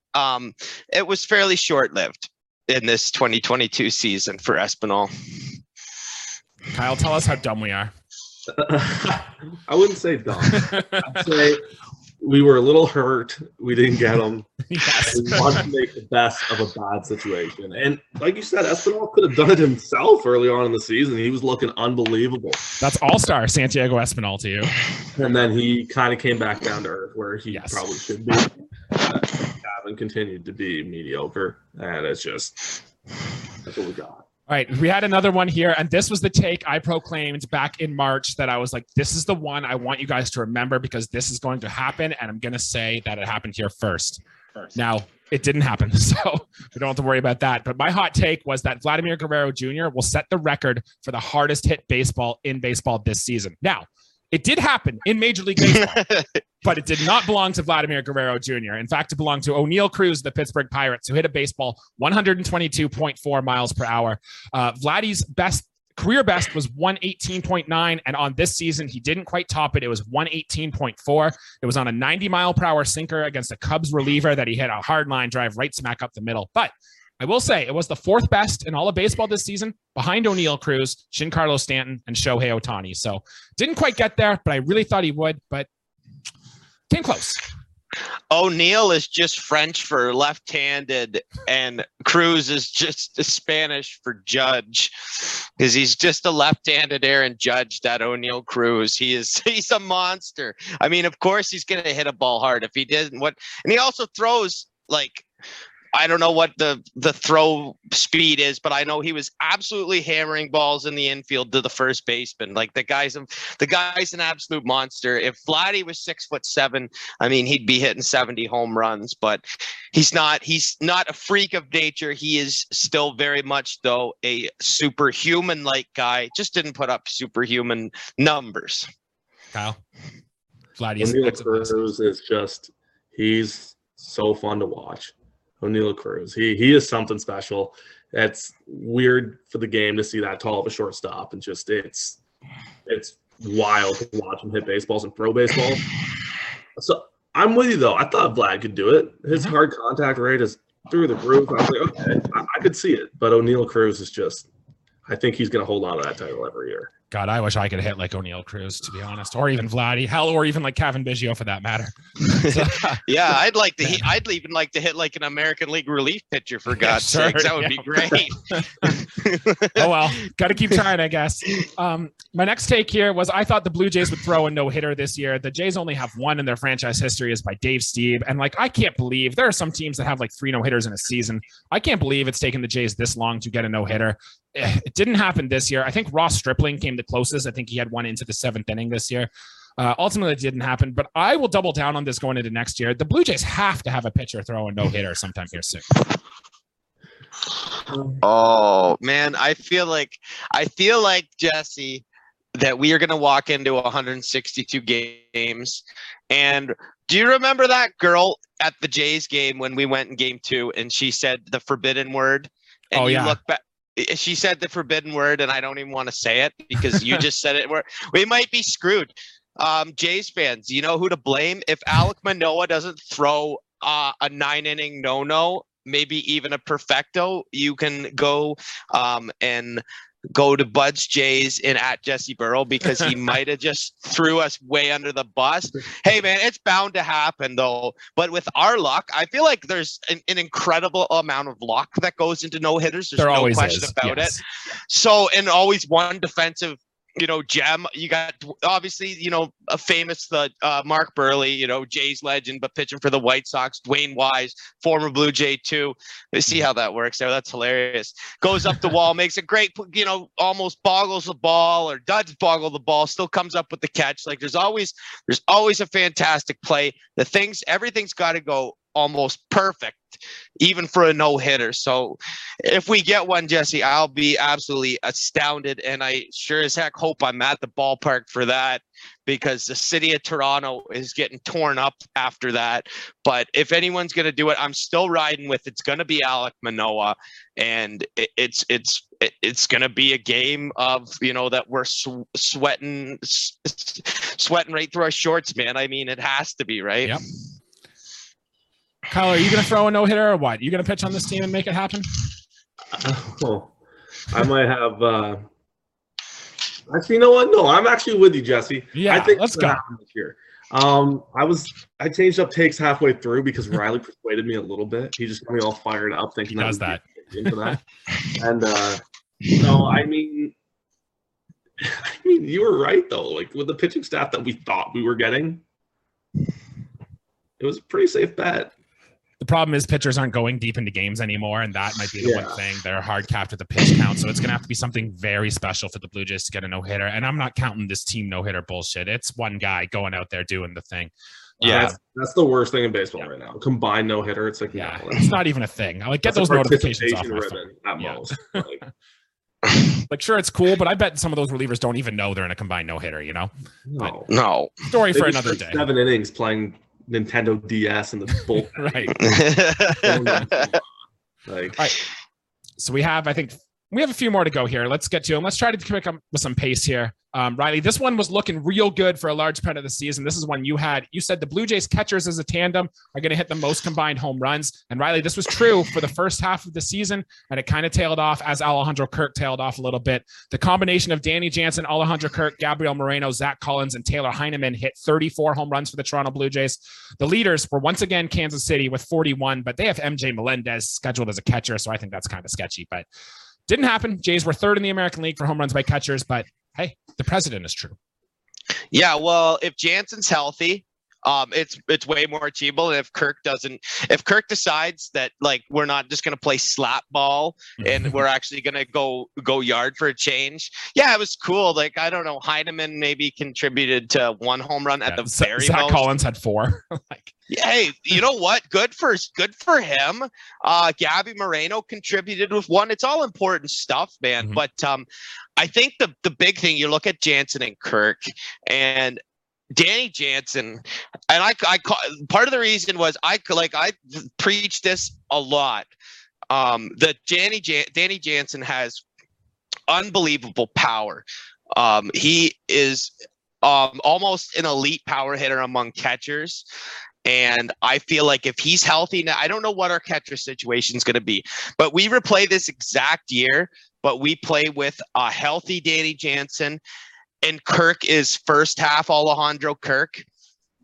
was fairly short-lived in this 2022 season for Espinal. Kyle, tell us how dumb we are. I wouldn't say dumb. I'd say we were a little hurt. We didn't get them. Yes. We wanted to make the best of a bad situation. And like you said, Espinal could have done it himself early on in the season. He was looking unbelievable. That's all-star Santiago Espinal to you. And then he kind of came back down to earth where he probably should be. Cavan continued to be mediocre. And it's just, that's what we got. All right, we had another one here, and this was the take I proclaimed back in March that I was like, this is the one I want you guys to remember because this is going to happen, and I'm going to say that it happened here first. Now, it didn't happen, so we don't have to worry about that. But my hot take was that Vladimir Guerrero Jr. will set the record for the hardest hit baseball in baseball this season. Now, it did happen in Major League Baseball, but it did not belong to Vladimir Guerrero Jr. In fact, it belonged to O'Neill Cruz, the Pittsburgh Pirates, who hit a baseball 122.4 miles per hour. Vladdy's career best was 118.9, and on this season, he didn't quite top it. It was 118.4. It was on a 90-mile-per-hour sinker against a Cubs reliever that he hit a hard line drive right smack up the middle. But I will say it was the fourth best in all of baseball this season behind O'Neill Cruz, Giancarlo Stanton, and Shohei Ohtani. So didn't quite get there, but I really thought he would, but came close. O'Neill is just French for left-handed, and Cruz is just Spanish for Judge, because he's just a left-handed Aaron Judge, that O'Neill Cruz. He's a monster. I mean, of course he's going to hit a ball hard. If he didn't, and he also throws like, I don't know what the throw speed is, but I know he was absolutely hammering balls in the infield to the first baseman. Like, the guy's an absolute monster. If Vladdy was 6'7", I mean, he'd be hitting 70 home runs, but he's not a freak of nature. He is still very much though a superhuman like guy. Just didn't put up superhuman numbers. Kyle, Vladdy Cruz is just, he's so fun to watch. O'Neill Cruz, he is something special. It's weird for the game to see that tall of a shortstop, and just it's wild to watch him hit baseballs and pro baseball. So I'm with you though. I thought Vlad could do it. His hard contact rate is through the roof. I was like, okay, I could see it. But O'Neill Cruz is just, I think he's going to hold on to that title every year. God, I wish I could hit like O'Neill Cruz, to be honest, or even Vladdy, hell, or even like Cavan Biggio for that matter. So, yeah, I'd even like to hit like an American League relief pitcher for God's sake. That would be great. Oh well, got to keep trying, I guess. My next take here was I thought the Blue Jays would throw a no-hitter this year. The Jays only have one in their franchise history, is by Dave Steeb, and like I can't believe there are some teams that have like 3 no-hitters in a season. I can't believe it's taken the Jays this long to get a no-hitter. It didn't happen this year. I think Ross Stripling came the closest. I think he had one into the 7th inning this year. Ultimately, it didn't happen, but I will double down on this going into next year. The Blue Jays have to have a pitcher throw a no-hitter sometime here soon. Oh, man, I feel like, Jesse, that we are going to walk into 162 games. And do you remember that girl at the Jays game when we went in Game 2 and she said the forbidden word? And you look back. She said the forbidden word, and I don't even want to say it because you just said it. We might be screwed. Jays fans, you know who to blame? If Alec Manoah doesn't throw a 9-inning no-no, maybe even a perfecto, you can go to Buds Jays and at Jesse Burl, because he might have just threw us way under the bus. Hey, man, it's bound to happen, though. But with our luck, I feel like there's an incredible amount of luck that goes into no-hitters. There's no question about it. So, and always one defensive gem. You got, obviously, a famous Mark Burley, Jays legend, but pitching for the White Sox. Dwayne Wise, former Blue Jay too. Let's see how that works there. That's hilarious. Goes up the wall, makes a great, almost boggles the ball or does boggle the ball, still comes up with the catch. Like there's always a fantastic play. Everything's got to go almost perfect, even for a no-hitter. So if we get one, Jesse, I'll be absolutely astounded, and I sure as heck hope I'm at the ballpark for that, because the city of Toronto is getting torn up after that. But if anyone's going to do it, I'm still riding with it's going to be Alec Manoah, and it's going to be a game of, that we're sweating right through our shorts, man. I mean, it has to be, right? Yep. Kyle, are you going to throw a no-hitter or what? You going to pitch on this team and make it happen? I might have actually, you know what? No, I'm actually with you, Jesse. Yeah, I think let's go. Here. I changed up takes halfway through because Riley persuaded me a little bit. He just got me all fired up thinking that. Into that. And, no, I mean, you were right, though. Like, with the pitching staff that we thought we were getting, it was a pretty safe bet. The problem is pitchers aren't going deep into games anymore, and that might be the one thing. They're hard capped at the pitch count, so it's going to have to be something very special for the Blue Jays to get a no-hitter, and I'm not counting this team no-hitter bullshit. It's one guy going out there doing the thing. Yeah, that's the worst thing in baseball right now. Combined no-hitter, it's like, no, it's not even a thing. I get those notifications off my phone. At most. Like, sure, it's cool, but I bet some of those relievers don't even know they're in a combined no-hitter, No. Story for another day. 7 innings playing Nintendo DS and the bullpen. Right. All right. So we have a few more to go here. Let's get to them. Let's try to pick up with some pace here. Riley, this one was looking real good for a large part of the season. This is one you said the Blue Jays catchers as a tandem are going to hit the most combined home runs. And Riley, this was true for the first half of the season, and it kind of tailed off as Alejandro Kirk tailed off a little bit. The combination of Danny Jansen, Alejandro Kirk, Gabriel Moreno, Zach Collins, and Taylor Heinemann hit 34 home runs for the Toronto Blue Jays. The leaders were once again Kansas City with 41, but they have MJ Melendez scheduled as a catcher, so I think that's kind of sketchy, but didn't happen. Jays were third in the American League for home runs by catchers, but hey, the precedent is true. Yeah, well, if Jansen's healthy, it's way more achievable. And if Kirk decides that, like, we're not just going to play slap ball and we're actually going to go yard for a change. Yeah, it was cool. Like, I don't know, Heinemann maybe contributed to 1 home run at the very Zach most. Collins had 4. Hey, you know what? Good for him. Gabby Moreno contributed with 1. It's all important stuff, man. Mm-hmm. But I think the big thing, you look at Jansen and Kirk and Danny Jansen, and I part of the reason was I preached this a lot. That Danny Jansen has unbelievable power. He is almost an elite power hitter among catchers. And I feel like if he's healthy now, I don't know what our catcher situation is going to be, but we replay this exact year, but we play with a healthy Danny Jansen, and Kirk is first half Alejandro Kirk,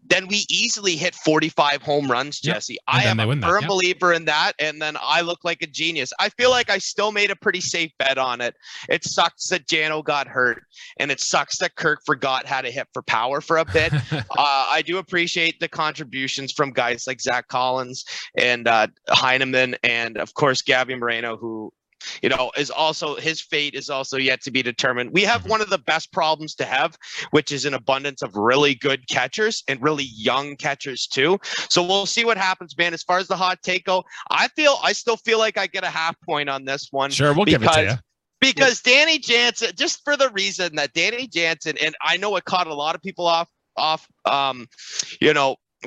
then we easily hit 45 home runs, Jesse. Yep. I am a firm believer in that, and then I look like a genius. I feel like I still made a pretty safe bet on it. It sucks that Jano got hurt, and it sucks that Kirk forgot how to hit for power for a bit. I do appreciate the contributions from guys like Zach Collins and Heinemann and, of course, Gabby Moreno, who – is also, his fate is also yet to be determined. We have one of the best problems to have, which is an abundance of really good catchers and really young catchers too. So we'll see what happens, man. As far as the hot take go, I still feel like I get a half point on this one. Sure, we'll give it to you. Because Danny Jansen, just for the reason that Danny Jansen, and I know it caught a lot of people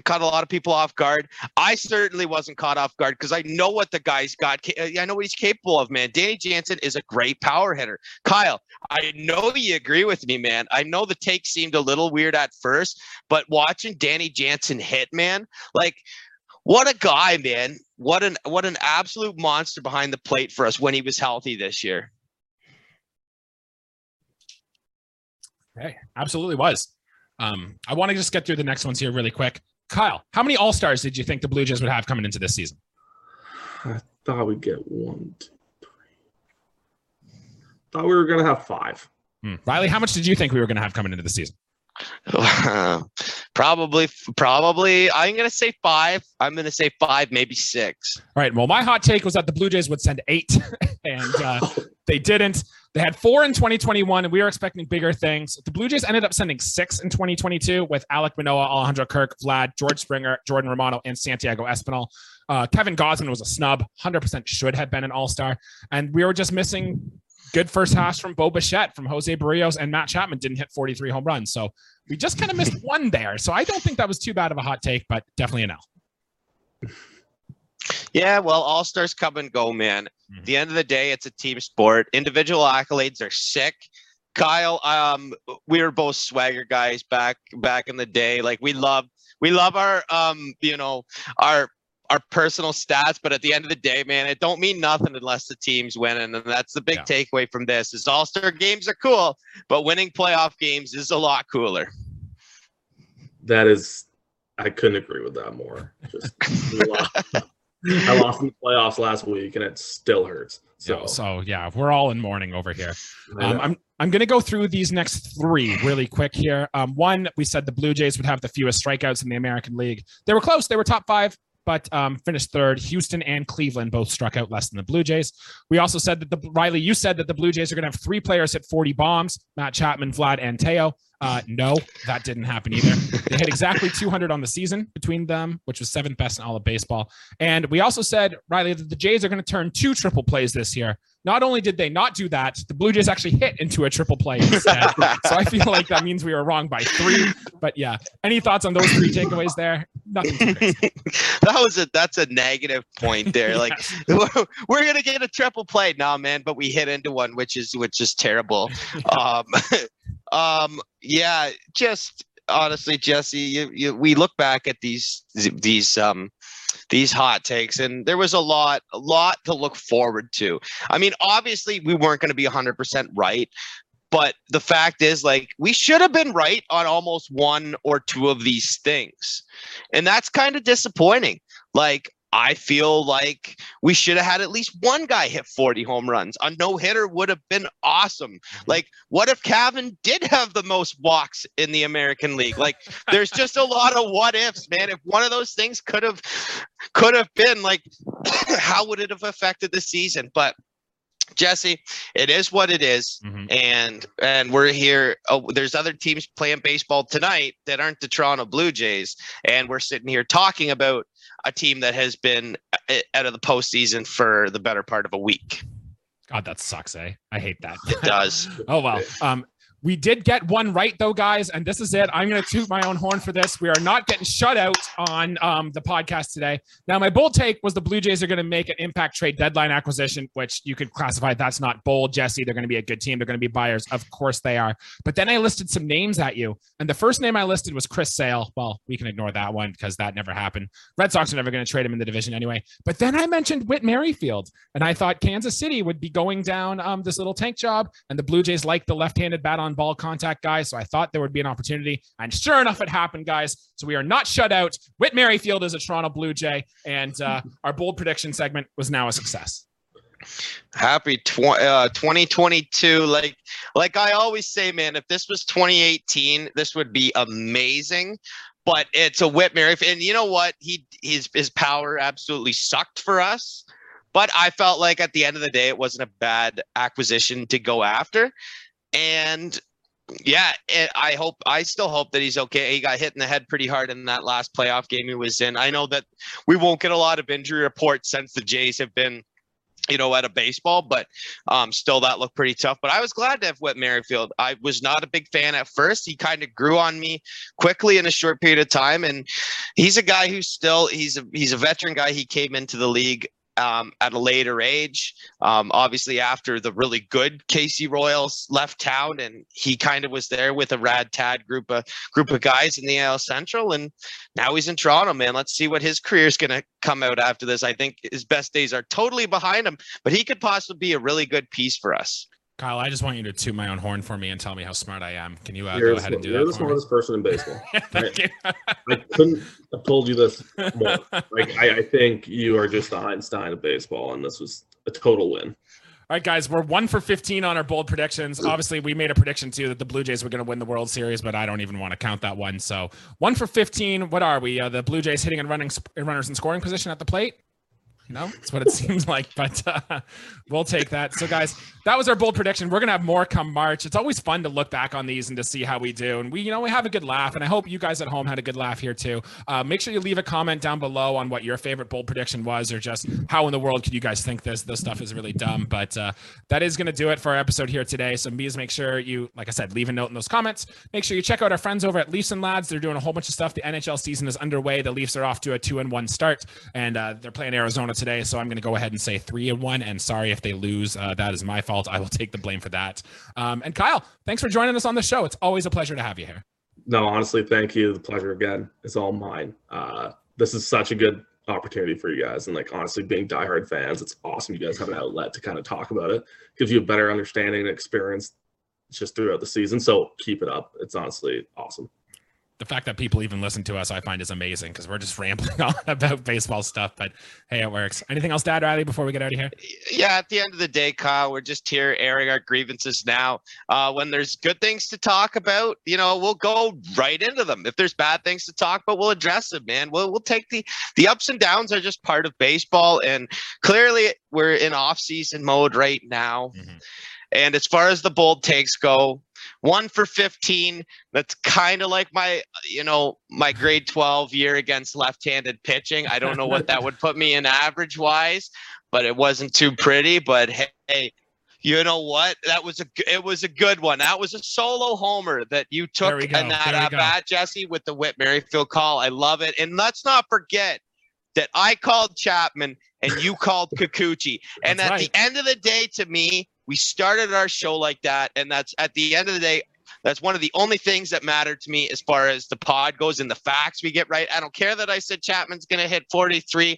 caught a lot of people off guard. I certainly wasn't caught off guard because I know what the guy's got. I know what he's capable of, man. Danny Jansen is a great power hitter. Kyle, I know you agree with me, man. I know the take seemed a little weird at first, but watching Danny Jansen hit, man, like, what a guy, man. What an absolute monster behind the plate for us when he was healthy this year. Hey, absolutely was. I want to just get through the next ones here really quick. Kyle, how many All-Stars did you think the Blue Jays would have coming into this season? I thought we'd get 1, 2, 3. Thought we were going to have 5. Riley, how much did you think we were going to have coming into the season? Probably. I'm going to say 5. I'm going to say 5, maybe 6. All right. Well, my hot take was that the Blue Jays would send 8, and they didn't. They had 4 in 2021, and we were expecting bigger things. The Blue Jays ended up sending 6 in 2022 with Alec Manoah, Alejandro Kirk, Vlad, George Springer, Jordan Romano, and Santiago Espinal. Kevin Gausman was a snub. 100% should have been an all-star. And we were just missing good first halves from Bo Bichette, from José Berríos, and Matt Chapman didn't hit 43 home runs. So we just kind of missed one there. So I don't think that was too bad of a hot take, but definitely an L. Yeah, well, all-stars come and go, man. At the end of the day, it's a team sport. Individual accolades are sick. Kyle, we were both swagger guys back in the day. Like, we love our, our personal stats, but at the end of the day, man, it don't mean nothing unless the team's winning. And that's the big takeaway from this is all-star games are cool, but winning playoff games is a lot cooler. That is, I couldn't agree with that more. Just I lost in the playoffs last week and it still hurts. So we're all in mourning over here. I'm going to go through these next 3 really quick here. One, we said the Blue Jays would have the fewest strikeouts in the American League. They were close. They were top 5. But finished 3rd. Houston and Cleveland both struck out less than the Blue Jays. We also said that Riley, you said that the Blue Jays are going to have 3 players hit 40 bombs, Matt Chapman, Vlad, and Teo. No, that didn't happen either. They hit exactly 200 on the season between them, which was 7th best in all of baseball. And we also said, Riley, that the Jays are going to turn 2 triple plays this year. Not only did they not do that, the Blue Jays actually hit into a triple play instead. So I feel like that means we were wrong by 3. But yeah, any thoughts on those 3 takeaways there? Nothing too crazy. That's a negative point there. Like we're gonna get a triple play now, man. But we hit into one, which is terrible. Yeah. Just honestly, Jesse, we look back at these hot takes, and there was a lot to look forward to. I mean, obviously we weren't going to be 100% right, but the fact is, like, we should have been right on almost 1 or 2 of these things. And that's kind of disappointing. Like, I feel like we should have had at least one guy hit 40 home runs. A no-hitter would have been awesome. Like, what if Cavan did have the most walks in the American League? Like, there's just a lot of what-ifs, man. If one of those things could have been, like, how would it have affected the season? But Jesse, it is what it is, and we're here. There's other teams playing baseball tonight that aren't the Toronto Blue Jays, and we're sitting here talking about a team that has been out of the postseason for the better part of a week. God, that sucks, eh? I hate that. It does. Oh, well. We did get one right, though, guys, and this is it. I'm going to toot my own horn for this. We are not getting shut out on the podcast today. Now, my bold take was the Blue Jays are going to make an impact trade deadline acquisition, which you could classify that's not bold, Jesse. They're going to be a good team. They're going to be buyers. Of course they are. But then I listed some names at you, and the first name I listed was Chris Sale. Well, we can ignore that one because that never happened. Red Sox are never going to trade him in the division anyway. But then I mentioned Whit Merrifield, and I thought Kansas City would be going down this little tank job, and the Blue Jays like the left-handed bat on ball contact guys, so I thought there would be an opportunity, and sure enough it happened, guys. So we are not shut out. Whit Merrifield is a Toronto Blue Jay, and our bold prediction segment was now a success. Happy 2022. Like I always say, man, if this was 2018, this would be amazing. But it's a Whit Merrifield, and you know what, his power absolutely sucked for us. But I felt like at the end of the day, it wasn't a bad acquisition to go after. And yeah, I still hope that he's okay. He got hit in the head pretty hard in that last playoff game he was in. I know that we won't get a lot of injury reports since the Jays have been, out of baseball, but still that looked pretty tough. But I was glad to have Whit Merrifield. I was not a big fan at first. He kind of grew on me quickly in a short period of time. And he's a guy who's still, he's a veteran guy. He came into the league at a later age, obviously after the really good Casey Royals left town, and he kind of was there with a rad-tad group of guys in the AL Central, and now he's in Toronto, man. Let's see what his career is going to come out after this. I think his best days are totally behind him, but he could possibly be a really good piece for us. Kyle, I just want you to toot my own horn for me and tell me how smart I am. Can you go ahead and do that? You're the smartest person in baseball. Right? I couldn't have told you this more. Like, I think you are just the Einstein of baseball, and this was a total win. All right, guys, we're 1 for 15 on our bold predictions. Obviously, we made a prediction too that the Blue Jays were going to win the World Series, but I don't even want to count that one. So 1 for 15. What are we? The Blue Jays hitting and running runners in scoring position at the plate? No, that's what it seems like, but we'll take that. So guys, that was our bold prediction. We're going to have more come March. It's always fun to look back on these and to see how we do. And we, you know, we have a good laugh, and I hope you guys at home had a good laugh here too. Make sure you leave a comment down below on what your favorite bold prediction was, or just how in the world could you guys think this stuff is really dumb. But that is going to do it for our episode here today. So please make sure you, like I said, leave a note in those comments. Make sure you check out our friends over at Leafs and Lads. They're doing a whole bunch of stuff. The NHL season is underway. The Leafs are off to a 2-1 start, and they're playing Arizona today, so I'm going to go ahead and say 3-1, and sorry if they lose. That is my fault. I will take the blame for that. And Kyle, thanks for joining us on the show. It's always a pleasure to have you here. No, honestly, thank you. The pleasure again. It's all mine. This is such a good opportunity for you guys, and like honestly, being diehard fans, it's awesome you guys have an outlet to kind of talk about it. Gives you a better understanding and experience just throughout the season, so keep it up. It's honestly awesome. The fact that people even listen to us, I find is amazing, because we're just rambling on about baseball stuff, but hey, it works. Anything else, Dad Riley, before we get out of here? Yeah, at the end of the day, Kyle, we're just here airing our grievances now. When there's good things to talk about, you know, we'll go right into them. If there's bad things to talk about, we'll address it, man. We'll take the ups and downs are just part of baseball, and clearly we're in off-season mode right now. Mm-hmm. And as far as the bold takes go, 1 for 15. That's kind of like my, you know, my grade 12 year against left-handed pitching. I don't know what that would put me in average wise, but it wasn't too pretty. But hey, you know what? It was a good one. That was a solo homer that you took and that at bat, Jesse, with the Whit Merrifield call. I love it. And let's not forget that I called Chapman and you called Kikuchi. And that's at right. The end of the day, to me, we started our show like that, and that's at the end of the day, that's one of the only things that matter to me as far as the pod goes and the facts we get right. I don't care that I said Chapman's going to hit 43,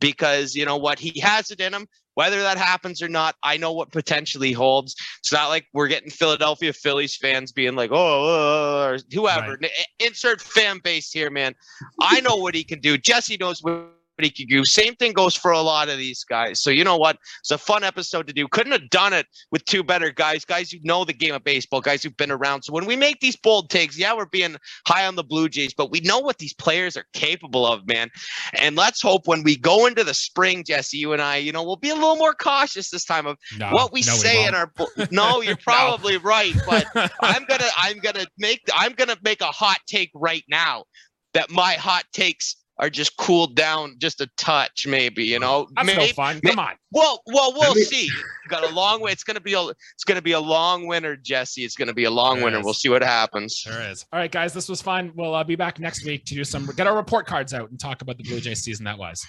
because you know what? He has it in him. Whether that happens or not, I know what potentially holds. It's not like we're getting Philadelphia Phillies fans being like, oh, or whoever. Right. Insert fan base here, man. I know what he can do. Jesse knows what he could do. Same thing goes for a lot of these guys. So you know what? It's a fun episode to do. Couldn't have done it with two better guys who know the game of baseball, guys who've been around. So when we make these bold takes, yeah, we're being high on the Blue Jays, but we know what these players are capable of, man. And let's hope when we go into the spring, Jesse, you and I, you know, we'll be a little more cautious this time of what we say in our. No, you're probably right, but I'm gonna make a hot take right now that my hot takes are just cooled down just a touch, maybe, you know. That's no fun. Come on. Well, we'll see. Got a long way. It's gonna be a long winter, Jesse. It's gonna be a long winter. We'll see what happens. Sure is. All right, guys, this was fun. We'll be back next week to get our report cards out and talk about the Blue Jays season that was.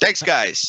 Thanks, guys.